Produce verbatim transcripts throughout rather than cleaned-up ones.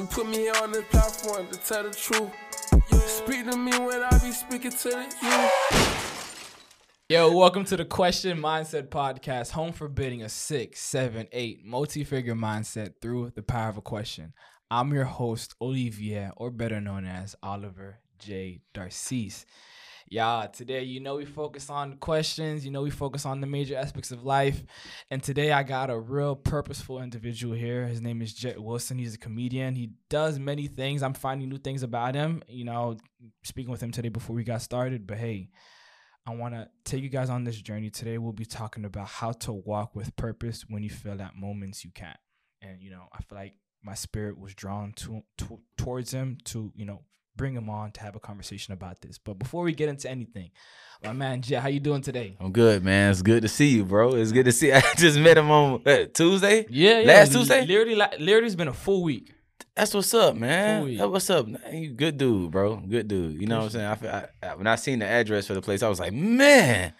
You put me on this platform to tell the truth. You speak to me when I be speaking to the youth. Yo, welcome to the Question Mindset Podcast, home for building a six, seven, eight multi-figure mindset through the power of a question. I'm your host, Olivier, or better known as Olivier J. Darcis. Yeah, today, you know, we focus on questions, you know, we focus on the major aspects of life. And today I got a real purposeful individual here. His name is Jet Wilson. He's a comedian. He does many things. I'm finding new things about him, you know, speaking with him today before we got started. But hey, I want to take you guys on this journey. Today we'll be talking about how to walk with purpose when you feel at moments you can't. And, you know, I feel like my spirit was drawn to, to towards him to, you know, bring him on to have a conversation about this. But before we get into anything, my man Jet, how you doing today? I'm good, man. It's good to see you, bro. It's good to see you. I just met him on what, Tuesday? Yeah, yeah. Last Tuesday? Literally, literally, it's been a full week. That's what's up, man. That's what's up. You good dude, bro. Good dude. You know what I'm saying? I, feel, I, I when I seen the address for the place, I was like, man.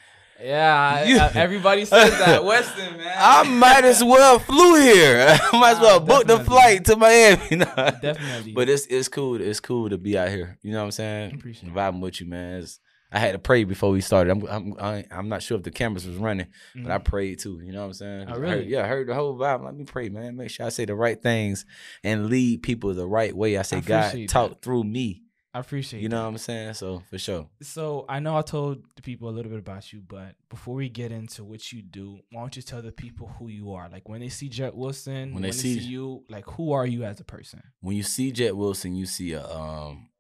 Yeah, you, I, I, everybody says that. Weston, man. I might as well flew here. I might as well nah, book the flight to Miami. No. Definitely. But it's it's cool. It's cool to be out here. You know what I'm saying? Appreciate vibing it. With you, man. It's, I had to pray before we started. I'm I'm I, I'm not sure if the cameras was running, mm. but I prayed too. You know what I'm saying? Oh, really? I heard, yeah, I heard the whole vibe. Let me pray, man. Make sure I say the right things and lead people the right way. I say, I God, talk that. Through me. I appreciate it. You know that. What I'm saying? So, for sure. So, I know I told the people a little bit about you, but before we get into what you do, why don't you tell the people who you are? Like, when they see Jet Wilson, when, when they, they see, see you, like, who are you as a person? When you see Jet Wilson, you see a um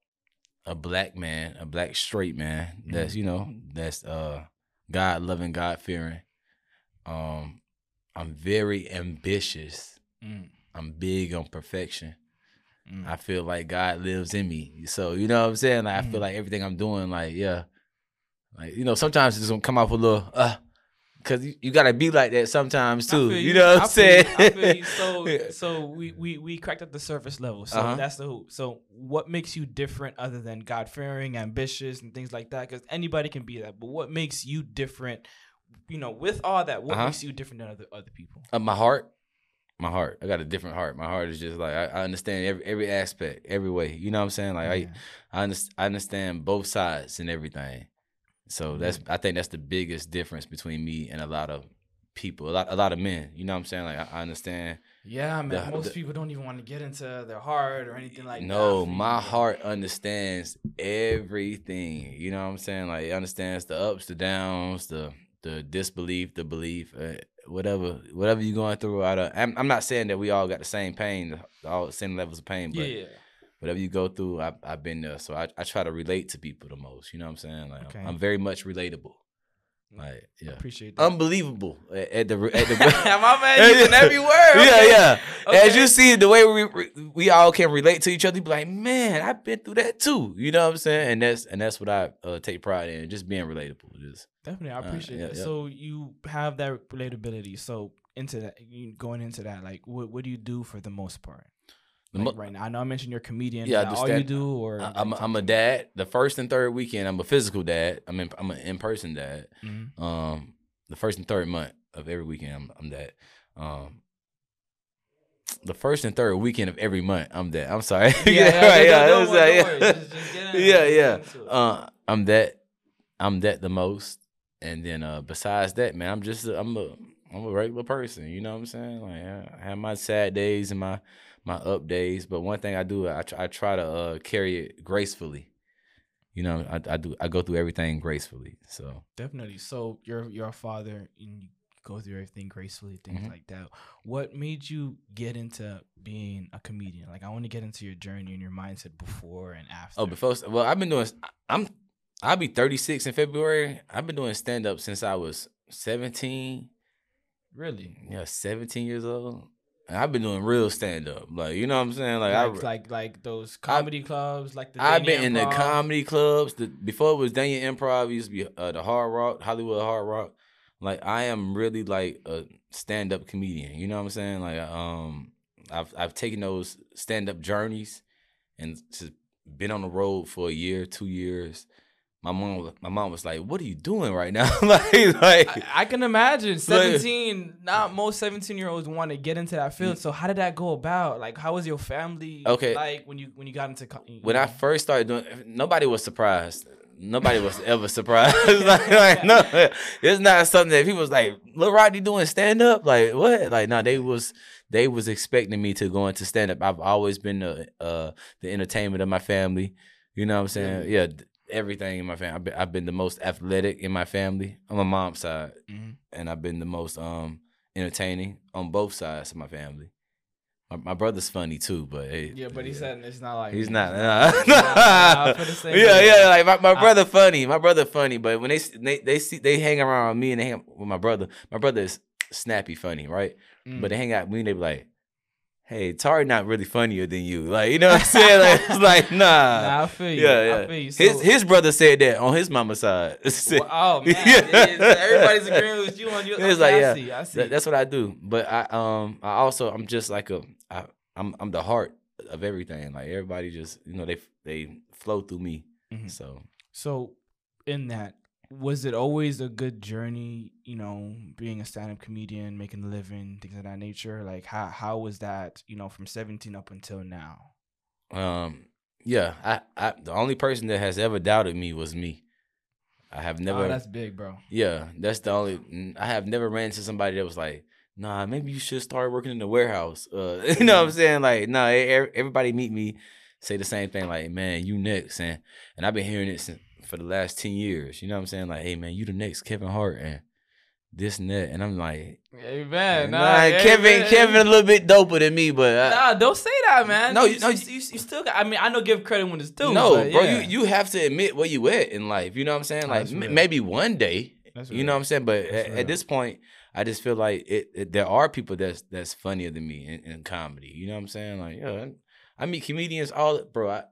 a black man, a black straight man that's, mm-hmm. you know, that's uh God-loving, God-fearing. Um, I'm very ambitious. Mm. I'm big on perfection. Mm. I feel like God lives in me. So, you know what I'm saying? Like, mm. I feel like everything I'm doing, like, yeah. Like, you know, sometimes it's going to come off a little, uh, because you, you got to be like that sometimes, too. You, you know what I I'm saying? You, I feel you. So, so we, we, we cracked up the surface level. So, uh-huh. that's the who. So, what makes you different other than God-fearing, ambitious, and things like that? Because anybody can be that. But what makes you different, you know, with all that, what uh-huh. makes you different than other, other people? Uh, my heart. My heart. I got a different heart. My heart is just like, I, I understand every every aspect, every way. You know what I'm saying? Like, yeah. I, I, underst- I understand both sides and everything. So that's, I think that's the biggest difference between me and a lot of people, a lot a lot of men. You know what I'm saying? Like, I, I understand. Yeah, man. The, most the, people don't even want to get into their heart or anything like no, that. No, my yeah. heart understands everything. You know what I'm saying? Like, it understands the ups, the downs, the the disbelief, the belief, uh, whatever whatever you're going through. Out of, I'm, I'm not saying that we all got the same pain, all the same levels of pain, but yeah. whatever you go through, I, I've been there. So I, I try to relate to people the most. You know what I'm saying? Like, okay. I'm, I'm very much relatable. Like, yeah. I appreciate that. Unbelievable at the at the my man using every word. Okay. Yeah, yeah. Okay. As you see, the way we we all can relate to each other, you be like, man, I've been through that too. You know what I'm saying? And that's and that's what I uh, take pride in, just being relatable. Just definitely, I appreciate uh, yeah, it. Yeah. So you have that relatability. So into that, going into that, like, what what do you do for the most part? Like mo- right now, I know I mentioned you're a comedian. Yeah, all you do, or I, I'm, I'm a dad. The first and third weekend, I'm a physical dad. I'm in, I'm an in-person dad. Mm-hmm. Um, the first and third month of every weekend, I'm, I'm that. Um, the first and third weekend of every month, I'm that. I'm sorry. Yeah, yeah. Uh, I'm that. I'm that the most. And then uh, besides that, man, I'm just I'm a I'm a regular person. You know what I'm saying? Like, I have my sad days and my. my up days, but one thing I do, I try, I try to uh, carry it gracefully. You know, I, I do. I go through everything gracefully. So definitely. So you're you're a father, and you go through everything gracefully, things mm-hmm. like that. What made you get into being a comedian? Like, I want to get into your journey and your mindset before and after. Oh, before. Well, I've been doing. I'm. I'll be thirty-six in February. I've been doing stand up since I was seventeen. Really? Yeah, seventeen years old. I've been doing real stand up, like, you know what I'm saying, like like I, like, like those comedy I, clubs, like the. I've been Improv. In the comedy clubs. The, before it was Daniel Improv, it used to be uh, the Hard Rock Hollywood Hard Rock. Like, I am really like a stand up comedian. You know what I'm saying? Like, um, I've I've taken those stand up journeys and just been on the road for a year, two years, my mom, my mom was like, "What are you doing right now?" like, like I, I can imagine seventeen. Like, not most seventeen-year-olds want to get into that field. So how did that go about? Like, how was your family? Okay, like when you when you got into when know? I first started doing, nobody was surprised. Nobody was ever surprised. like, like, no, it's not something that people was like, "Lil Rodney doing stand up." Like what? Like no, nah, they was they was expecting me to go into stand up. I've always been the uh, the entertainment of my family. You know what I'm saying? Yeah. Everything in my family. I've been, I've been the most athletic in my family on my mom's side, mm-hmm. and I've been the most um entertaining on both sides of my family. My, my brother's funny too, but hey, yeah, but he yeah. said it's not like he's not. Nah. He's not, nah, yeah, yeah, like my, my brother I, funny. My brother funny, but when they they they see they hang around me and they hang out with my brother. My brother is snappy funny, right? Mm. But they hang out with me and they be like, hey, Tari not really funnier than you. Like, you know what I'm saying? Like, it's like, nah. Nah, I feel you. Yeah, yeah. I feel you. So, his, his brother said that on his mama's side. Well, oh, man. Yeah. It is, everybody's agreeing with you on your side. It's like, I yeah, see, I see. That's what I do. But I um, I also, I'm just like a, I, I'm, I'm the heart of everything. Like, everybody just, you know, they they flow through me. Mm-hmm. So, So, in that, was it always a good journey, you know, being a stand-up comedian, making a living, things of that nature? Like, how how was that, you know, from seventeen up until now? Um, yeah, I, I the only person that has ever doubted me was me. I have never. Oh, that's big, bro. Yeah, that's the only. I have never ran into somebody that was like, "Nah, maybe you should start working in the warehouse." Uh, you know what I'm saying? Like, nah, everybody meet me, say the same thing. Like, man, you next, and and I've been hearing it since. For the last ten years, you know what I'm saying? Like, hey, man, you the next Kevin Hart and this and that. And I'm like, hey, man, nah, nah, hey, Kevin, man. Kevin a little bit doper than me, but. I, nah, don't say that, man. No, you, no, you, you, you still got, I mean, I know give credit when it's due. No, but, bro, yeah. you, you have to admit where you at in life. You know what I'm saying? Like, m- maybe one day, you know what I'm saying? But at, at this point, I just feel like it, it, there are people that's that's funnier than me in, in comedy. You know what I'm saying? Like, yeah, I, I meet comedians all, bro, I,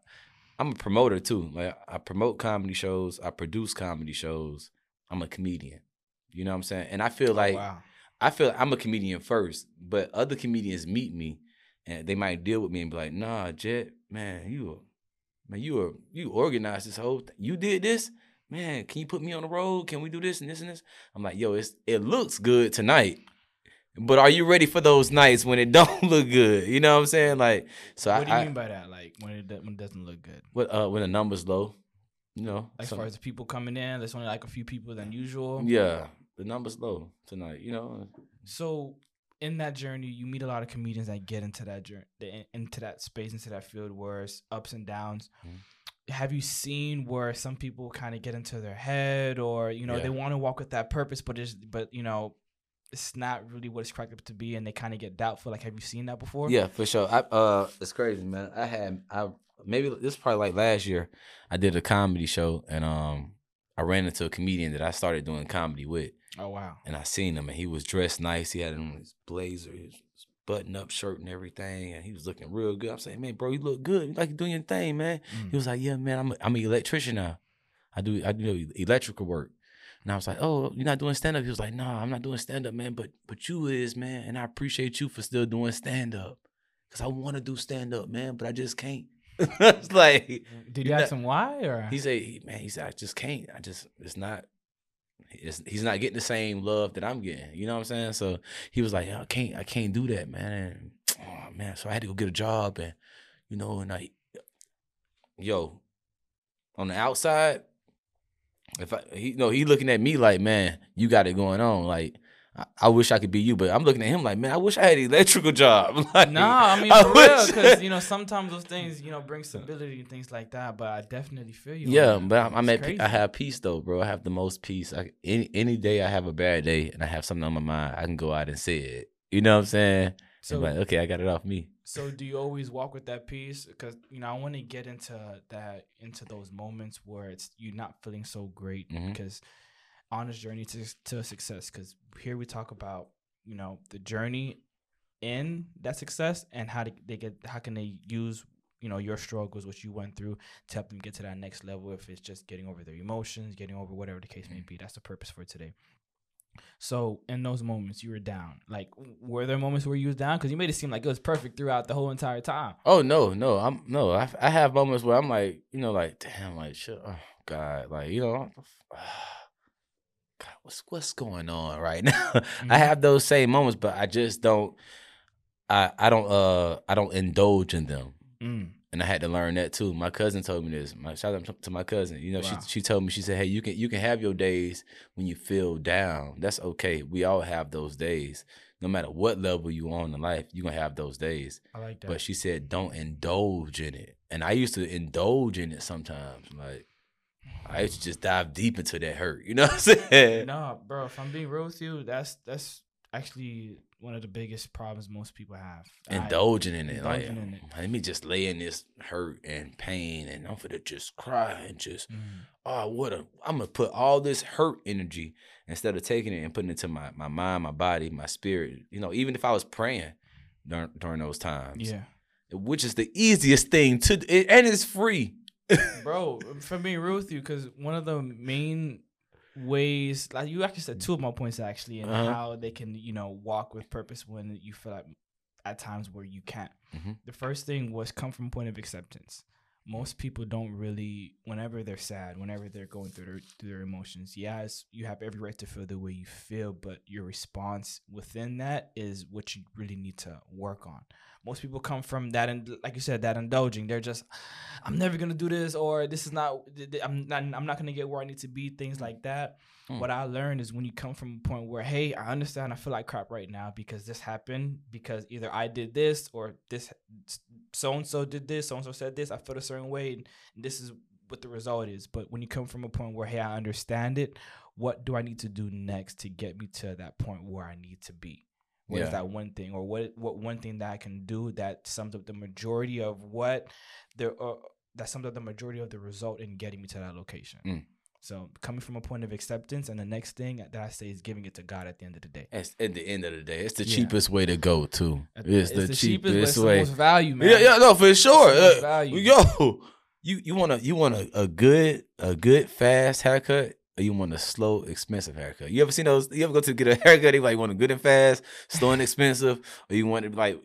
I'm a promoter too. Like I promote comedy shows, I produce comedy shows. I'm a comedian. You know what I'm saying? And I feel like oh, wow. I feel like I'm a comedian first, but other comedians meet me and they might deal with me and be like, "Nah, Jet, man, you man, you are you organized this whole thing. You did this? Man, can you put me on the road? Can we do this and this and this?" I'm like, "Yo, it's it looks good tonight." But are you ready for those nights when it don't look good? You know what I'm saying? Like, so what I, do you I, mean by that? Like when it when it doesn't look good? What uh, when the numbers low? You know, like so, as far as the people coming in, there's only like a few people than usual. Yeah, the numbers low tonight. You know. So in that journey, you meet a lot of comedians that get into that journey, into that space, into that field where it's ups and downs. Mm-hmm. Have you seen where some people kind of get into their head, or you know, yeah. they want to walk with that purpose, but it's but you know. It's not really what it's cracked up to be, and they kind of get doubtful. Like, have you seen that before? Yeah, for sure. I, uh, it's crazy, man. I had, I maybe this was probably like last year. I did a comedy show, and um, I ran into a comedian that I started doing comedy with. Oh wow! And I seen him, and he was dressed nice. He had on his blazer, his button-up shirt, and everything, and he was looking real good. I'm saying, man, bro, you look good. You like doing your thing, man. Mm. He was like, yeah, man, I'm a, I'm an electrician now. I do I do electrical work. And I was like, oh, you're not doing stand-up? He was like, no, nah, I'm not doing stand-up, man, but but you is, man, and I appreciate you for still doing stand-up because I want to do stand-up, man, but I just can't. It's like... Did you ask him why? Or He said, man, he said, I just can't. I just, it's not, it's, he's not getting the same love that I'm getting. You know what I'm saying? So he was like, I can't, I can't do that, man. And, oh, man, so I had to go get a job and, you know, and I, yo, on the outside... If I, he, no, he looking at me like, man, you got it going on. Like, I, I wish I could be you, but I'm looking at him like, man, I wish I had an electrical job. Like, no, I mean, I for real, because, you know, sometimes those things, you know, bring stability and things like that, but I definitely feel you. Yeah, man. but I'm at, I have peace, though, bro. I have the most peace. I, any, any day I have a bad day and I have something on my mind, I can go out and say it. You know what I'm saying? So, like, okay, I got it off me. So do you always walk with that peace? Because, you know, I want to get into that, into those moments where it's you're not feeling so great mm-hmm. because on this journey to, to success, because here we talk about, you know, the journey in that success and how to, they get, how can they use, you know, your struggles, what you went through to help them get to that next level. If it's just getting over their emotions, getting over whatever the case may be, that's the purpose for today. So in those moments you were down, like, were there moments where you was down? Because you made it seem like it was perfect throughout the whole entire time. Oh, no, no. I'm no, I, I have moments where I'm like, you know, like, damn, like, shit, oh, God, like, you know, God, what's, what's going on right now? Mm-hmm. I have those same moments, but I just don't, I, I don't, uh, I don't indulge in them. Mm. And I had to learn that too. My cousin told me this. My shout out to my cousin. You know, wow. she she told me, she said, "Hey, you can you can have your days when you feel down. That's okay. We all have those days. No matter what level you on in life, you're gonna have those days." I like that. But she said, "Don't indulge in it." And I used to indulge in it sometimes. Like, I used to just dive deep into that hurt. You know what I'm saying? Nah, bro. If I'm being real with you, that's that's actually one of the biggest problems most people have. Indulging I, in it. Indulging like, in it. Let me just lay in this hurt and pain and I'm finna just cry and just, mm. oh, what a, I'm gonna put all this hurt energy instead of taking it and putting it to my, my mind, my body, my spirit. You know, even if I was praying during, during those times. Yeah. Which is the easiest thing to, and it's free. Bro, for being real with you, because one of the main ways, like you actually said two of my points actually, and uh-huh. how they can, you know, walk with purpose when you feel like at times where you can't. Mm-hmm. The first thing was come from a point of acceptance. Most people don't really, whenever they're sad, whenever they're going through their, through their emotions, yes, you have every right to feel the way you feel, but your response within that is what you really need to work on. Most people come from that, and like you said, that indulging. They're just, I'm never going to do this, or this is not, I'm not, I'm not going to get where I need to be, things like that. Mm. What I learned is when you come from a point where, hey, I understand I feel like crap right now because this happened, because either I did this or this, so-and-so did this, so-and-so said this, I feel a certain way, and this is what the result is. But when you come from a point where, hey, I understand it, what do I need to do next to get me to that point where I need to be? What yeah. is that one thing, or what what one thing that I can do that sums up the majority of what there uh, that sums up the majority of the result in getting me to that location? Mm. So coming from a point of acceptance, and the next thing that I say is giving it to God at the end of the day. It's, at the end of the day, it's the yeah. cheapest way to go too. It's, it's the, the cheapest, cheapest way. It's the most value, man. Yeah, yeah, no, for sure. It's uh, value. Yo, you you want a you want a, a good a good fast haircut, or you want a slow expensive haircut? You ever seen those? You ever go to get a haircut? They like want a good and fast, slow and expensive, or you want it like,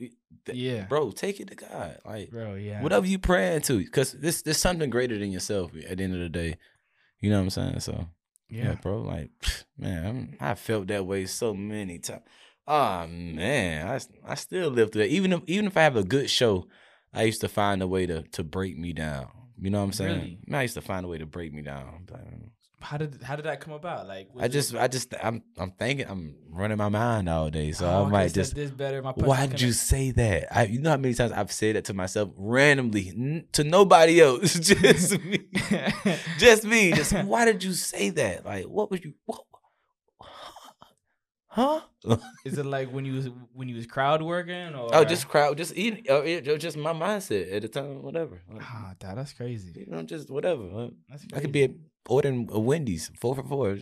yeah, bro, take it to God, like, bro, yeah, whatever you praying to, because this there's something greater than yourself at the end of the day. You know what I'm saying? So, yeah, yeah bro, like, man, I'm, I felt that way so many times. Oh, man, I, I still live through that. Even if, even if I have a good show, I used to find a way to, to break me down. You know what I'm saying? Really? I used to find a way to break me down. How did how did that come about? Like, I just, I just, I'm I'm thinking, I'm running my mind all day. So oh, I might just, this better. My why did you say that? I, you know how many times I've said that to myself randomly, n- to nobody else, just me. just me. Just, why did you say that? Like, what was you, what? Huh? Is it like when you was, when you was crowd working? Or? Oh, just crowd, just eating, or it, just my mindset at the time, whatever. Ah, oh, that, that's crazy. You know, just whatever. That's crazy. I could be at, ordering a Wendy's, four for four.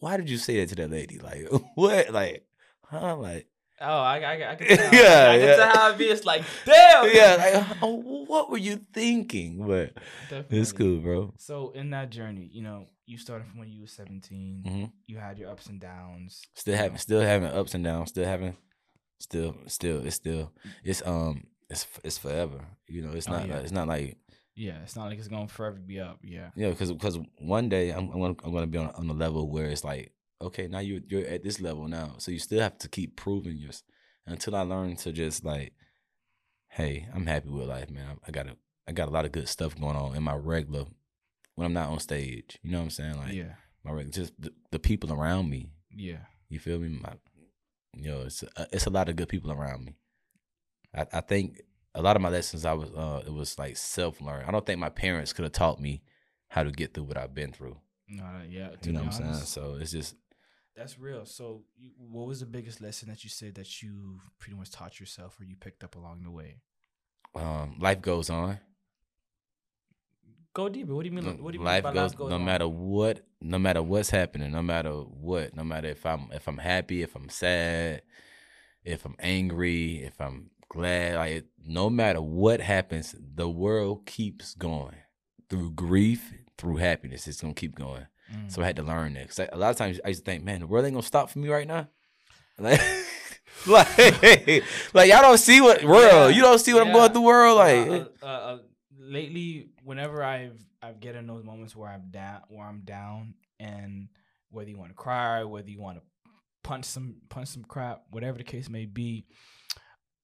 Why did you say that to that lady? Like, what? Like, huh? Like, oh, I, I, I can tell. yeah, I can yeah. tell how it be. It's like, damn. Yeah, like, oh, what were you thinking? But definitely. It's cool, bro. So in that journey, you know, you started from when you were seventeen. Mm-hmm. You had your ups and downs. Still having, still having ups and downs. Still having, still, still, it's still, it's um, it's it's forever. You know, it's not, oh, yeah. like, it's not like. Yeah, it's not like it's gonna forever be up. Yeah, yeah, because because one day I'm I'm gonna, I'm gonna be on on a level where it's like, okay, now you you're at this level now, so you still have to keep proving yourself. Until I learn to just like, hey, I'm happy with life, man. I got a I got a lot of good stuff going on in my regular when I'm not on stage. You know what I'm saying? Like, yeah, my regular, just the, the people around me. Yeah, you feel me? My, you know, it's a, it's a lot of good people around me. I I think. A lot of my lessons, I was uh, it was like self-learned. I don't think my parents could have taught me how to get through what I've been through. No, uh, yeah, to you know what I'm saying. So it's just that's real. So, what was the biggest lesson that you said that you pretty much taught yourself or you picked up along the way? Um, life goes on. Go deeper. What do you mean? What do you life mean by goes, life goes? No on? matter what, no matter what's happening, no matter what, no matter if I'm if I'm happy, if I'm sad, if I'm angry, if I'm glad, like, no matter what happens, the world keeps going. Through grief, through happiness, it's gonna keep going. Mm. So I had to learn that. Cause a lot of times I used to think, man, the world ain't gonna stop for me right now. Like, like, like y'all don't see what world. Yeah. You don't see what yeah. I'm going through, world. Like uh, uh, uh, lately, whenever I've I've get in those moments where I'm down, where I'm down, and whether you want to cry, whether you want to punch some punch some crap, whatever the case may be.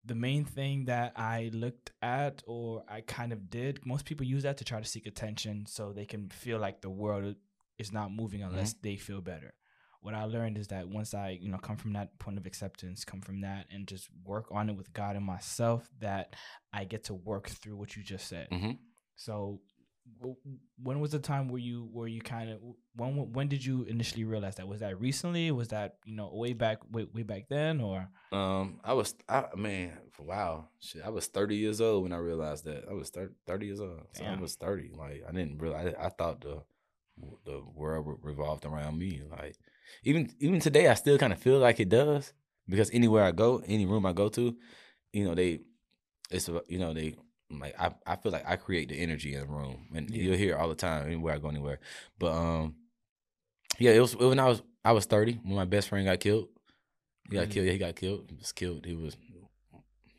The main thing that I looked at or I kind of did, most people use that to try to seek attention so they can feel like the world is not moving unless mm-hmm. they feel better. What I learned is that once I, you know, come from that point of acceptance, come from that and just work on it with God and myself, that I get to work through what you just said. Mm-hmm. So w- when was the time where you where you kind of, when when did you initially realize that? Was that recently? Was that, you know, way back way, way back then or? Um, I was, I, man, wow. Shit, I was thirty years old when I realized that. I was thirty, thirty years old. So I was thirty. Like, I didn't realize, I, I thought the the world revolved around me. Like, Even even today, I still kind of feel like it does, because anywhere I go, any room I go to, you know they, it's you know they like I, I feel like I create the energy in the room, and yeah. you'll hear all the time anywhere I go anywhere. But um, yeah, it was when I was I was thirty when my best friend got killed. He got mm-hmm. killed. Yeah, he got killed. He was killed. He was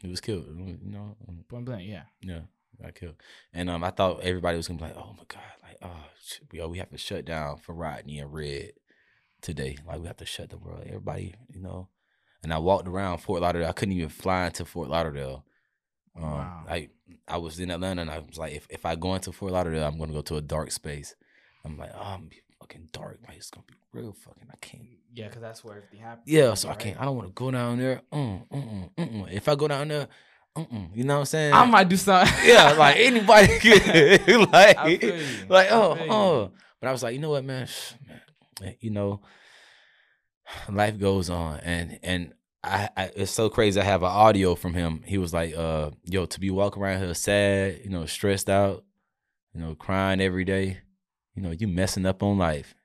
he was killed. You know, point blank. Yeah. Yeah. Got killed. And um, I thought everybody was gonna be like, oh my God, like oh yo, we have to shut down for Rodney and Red. Today, like we have to shut the world. Everybody, you know. And I walked around Fort Lauderdale. I couldn't even fly into Fort Lauderdale. Um, wow. I I was in Atlanta, and I was like, if if I go into Fort Lauderdale, I'm gonna go to a dark space. I'm like, oh, I'm gonna be fucking dark. Like it's gonna be real fucking. I can't. Yeah, because that's where everything happens. Yeah, so right? I can't. I don't want to go down there. Mm, mm, mm, mm. If I go down there. Mm-mm, you know what I'm saying? I might do something. Yeah, like anybody could. like, I feel you. like oh, I feel you. oh. But I was like, you know what, man. Shh, man. You know, life goes on, and and I, I it's so crazy. I have an audio from him. He was like, "Uh, yo, to be walking around here sad, you know, stressed out, you know, crying every day, you know, you messing up on life."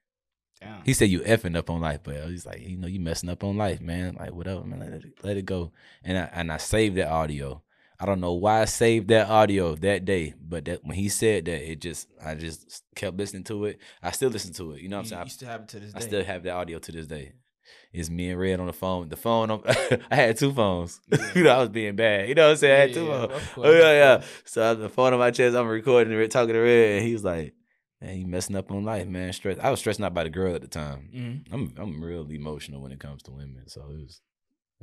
Damn. He said you effing up on life, but he's like, you know, you messing up on life, man. Like whatever, man, let it, let it go. And I and I saved that audio. I don't know why I saved that audio that day, but that when he said that, it just I just kept listening to it. I still listen to it. You know what I'm you, saying? You still have it to this day. I still have that audio to this day. It's me and Red on the phone. The phone, on, I had two phones. Yeah. You know, I was being bad. You know what I'm saying? I had yeah, two yeah, phones. Oh, yeah, yeah. So I had the phone on my chest. I'm recording, talking to Red. And he was like, man, you messing up on life, man. Stress. I was stressing out by the girl at the time. Mm-hmm. I'm I'm real emotional when it comes to women. So it was.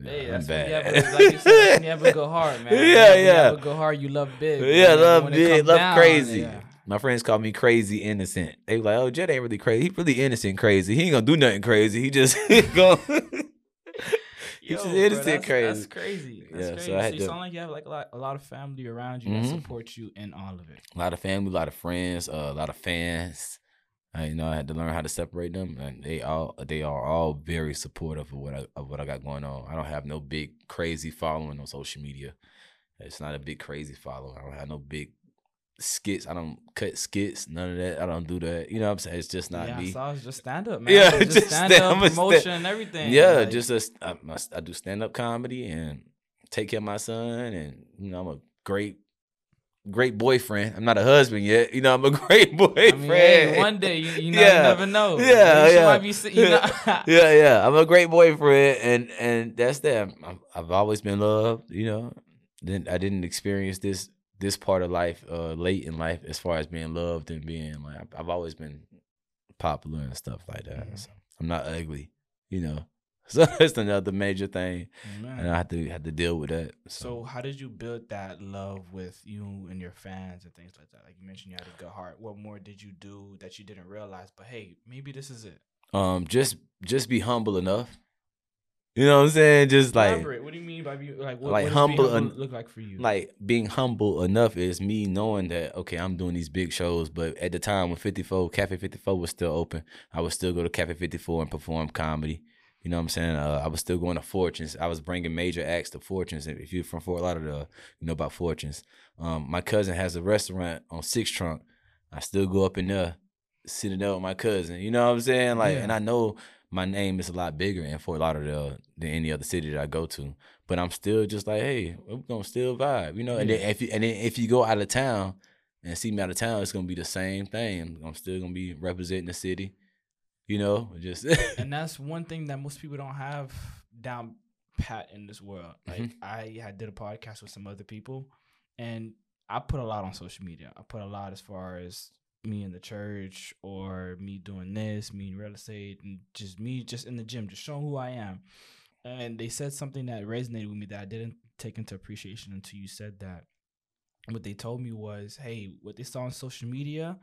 Yeah, hey, that's bad. When you ever, like you said, when you ever go hard, man. Yeah, yeah. When you ever go hard, you love big. Yeah, man. love big, love down, crazy. Yeah. My friends call me crazy innocent. They were like, oh, Jet ain't really crazy. He really innocent crazy. He ain't gonna do nothing crazy. He just go. Yo, just innocent bro, that's, crazy. That's crazy. That's yeah, crazy. So, I had so you to, sound like you have like a lot, a lot of family around you mm-hmm. that support you in all of it. A lot of family, a lot of friends, uh, a lot of fans. I, you know, I had to learn how to separate them, and they all they are all very supportive of what I of what I got going on. I don't have no big crazy following on social media. It's not a big crazy following. I don't have no big skits. I don't cut skits. None of that. I don't do that. You know what I'm saying? It's just not yeah, me. Yeah, so I was just stand up, man. Yeah, just, just stand up, promotion, stand- and everything. Yeah, like. just a, I, I do stand up comedy and take care of my son, and you know I'm a great. Great boyfriend. I'm not a husband yet. You know, I'm a great boyfriend. I mean, hey, one day, you, you, know, yeah. you never know. Yeah, you yeah. Might be sitting, you know. yeah, yeah. I'm a great boyfriend, and and that's that. I'm, I've always been loved. You know, then I didn't experience this this part of life uh, late in life, as far as being loved and being like I've always been popular and stuff like that. Mm-hmm. So I'm not ugly. You know. So that's another major thing, man. And I had to had to deal with that. So. so how did you build that love with you and your fans and things like that? Like you mentioned, you had a good heart. What more did you do that you didn't realize? But hey, maybe this is it. Um, just just be humble enough. You know what I'm saying? Just like elaborate. What do you mean by be, like? What, like what does humble, being humble look like for you? Like being humble enough is me knowing that okay, I'm doing these big shows, but at the time when fifty-four Cafe fifty-four was still open, I would still go to Cafe fifty-four and perform comedy. You know what I'm saying? Uh, I was still going to Fortunes. I was bringing major acts to Fortunes. If you're from Fort Lauderdale, you know about Fortunes. Um, my cousin has a restaurant on Sixth Trunk. I still go up in there, sitting there with my cousin. You know what I'm saying? Like, yeah. And I know my name is a lot bigger in Fort Lauderdale than any other city that I go to. But I'm still just like, hey, we're gonna still vibe, you know. Yeah. And then if you and then if you go out of town and see me out of town, it's gonna be the same thing. I'm still gonna be representing the city. you know, just. And that's one thing that most people don't have down pat in this world. Like mm-hmm. I had did a podcast with some other people, and I put a lot on social media. I put a lot as far as me in the church, or me doing this, me in real estate, and just me just in the gym, just showing who I am. And they said something that resonated with me that I didn't take into appreciation until you said that. What they told me was, hey, what they saw on social media,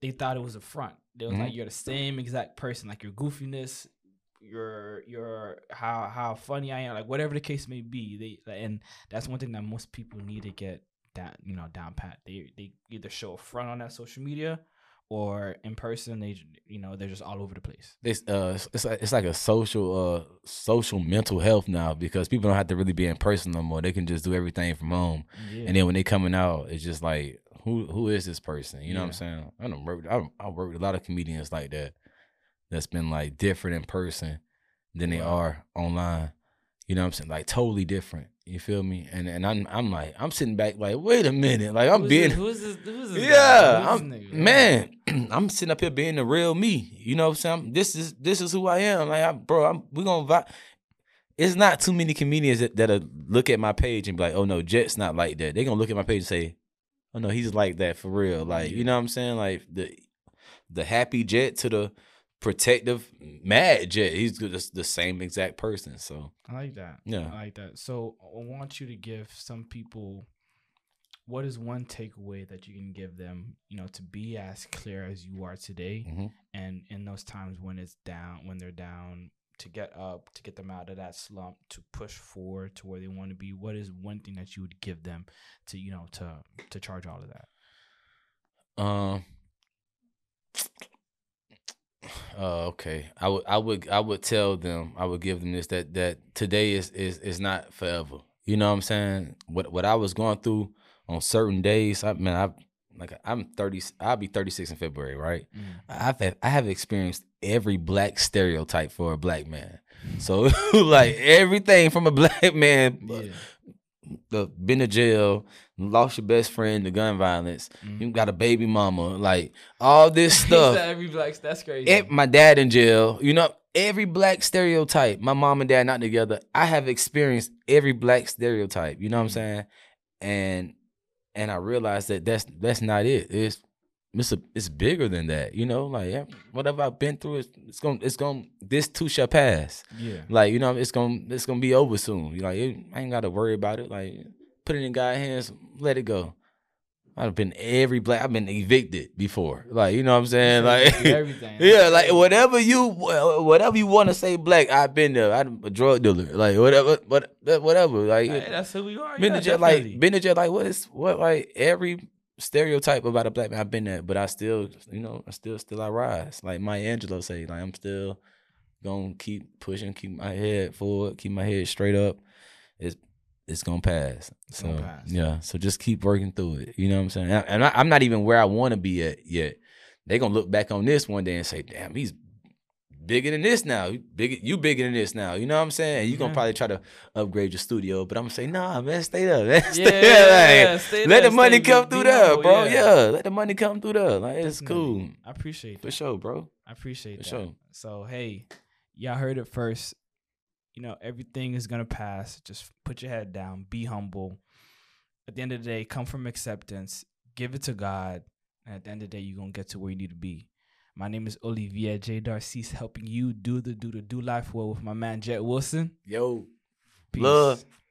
they thought it was a front. They was mm-hmm. like, you're the same exact person, like your goofiness, your your how how funny I am, like whatever the case may be. They and that's one thing that most people need to get that, you know, down pat. They they either show a front on that social media, or in person, they you know they're just all over the place. It's uh it's like, it's like a social uh social mental health now, because people don't have to really be in person no more. They can just do everything from home, yeah. And then when they coming out, it's just like who who is this person? You know yeah. what I'm saying? I don't work. I I work with a lot of comedians like that. That's been like different in person than they are online. You know what I'm saying? Like totally different. You feel me? And and I'm I'm like I'm sitting back like, wait a minute, like I'm who's being this, who's this who's this yeah guy? Who's I'm, this man I'm sitting up here being the real me. You know what I'm saying? This is this is who I am. Like I, bro, I'm, we gonna vibe. It's not too many comedians that that'll look at my page and be like, oh no, Jet's not like that. They gonna look at my page and say, oh no, he's like that for real. Like yeah. you know what I'm saying? Like the the happy Jet to the protective mad Jet, he's just the same exact person. So I like that. Yeah, I like that. So I want you to give some people, what is one takeaway that you can give them, you know, to be as clear as you are today, mm-hmm. and in those times when it's down, when they're down, to get up, to get them out of that slump, to push forward to where they want to be? What is one thing that you would give them to, you know, to to charge all of that? Um. Uh, okay, I would, I would, I would tell them, I would give them this, that, that today is, is, is not forever. You know what I'm saying? What, what I was going through on certain days, I mean, I, like, I'm thirty, I'll be thirty-six in February, right? Mm. I've had, I have experienced every black stereotype for a black man. Mm. So like everything from a black man, yeah. the been to jail, lost your best friend to gun violence, mm-hmm. you got a baby mama, like all this stuff. Every black, that's crazy. It, my dad in jail, you know, every black stereotype. My mom and dad not together. I have experienced every black stereotype. You know what mm-hmm. I'm saying? And and I realized that that's that's not it. It's it's a, it's bigger than that. You know, like whatever I've been through, it's, it's gonna it's gonna this too shall pass. Yeah. Like you know, it's gonna it's gonna be over soon. Like it, I ain't gotta worry about it. Like. Put it in God's hands, let it go. I've been every black. I've been evicted before, like you know what I'm saying, like everything. Yeah, like whatever you, whatever you want to say, black. I've been there. I'm a drug dealer, like whatever, but whatever, like hey, that's who we are. Been yeah, to jail, like been to jail, like what is what like every stereotype about a black man. I've been there, but I still, you know, I still, still I rise. Like Maya Angelou say, like I'm still gonna keep pushing, keep my head forward, keep my head straight up. It's It's gonna pass. It's so gonna pass. Yeah. So just keep working through it. You know what I'm saying? And I, I'm not even where I want to be at yet. They gonna look back on this one day and say, "Damn, he's bigger than this now. You bigger, you bigger than this now." You know what I'm saying? And you yeah. gonna probably try to upgrade your studio, but I'm gonna say, "Nah, man, stay there. Man, stay yeah, there. Like, yeah, stay let there, the money come through there, bro. Yeah. yeah, let the money come through there. Like it's Definitely. cool. I appreciate that. For sure, bro. I appreciate For that. Sure. So hey, y'all heard it first. You know, everything is going to pass. Just put your head down. Be humble. At the end of the day, come from acceptance. Give it to God. And at the end of the day, you're going to get to where you need to be. My name is Olivier J. Darcis, helping you do the do the do life well with my man, Jet Wilson. Yo. Peace. Love.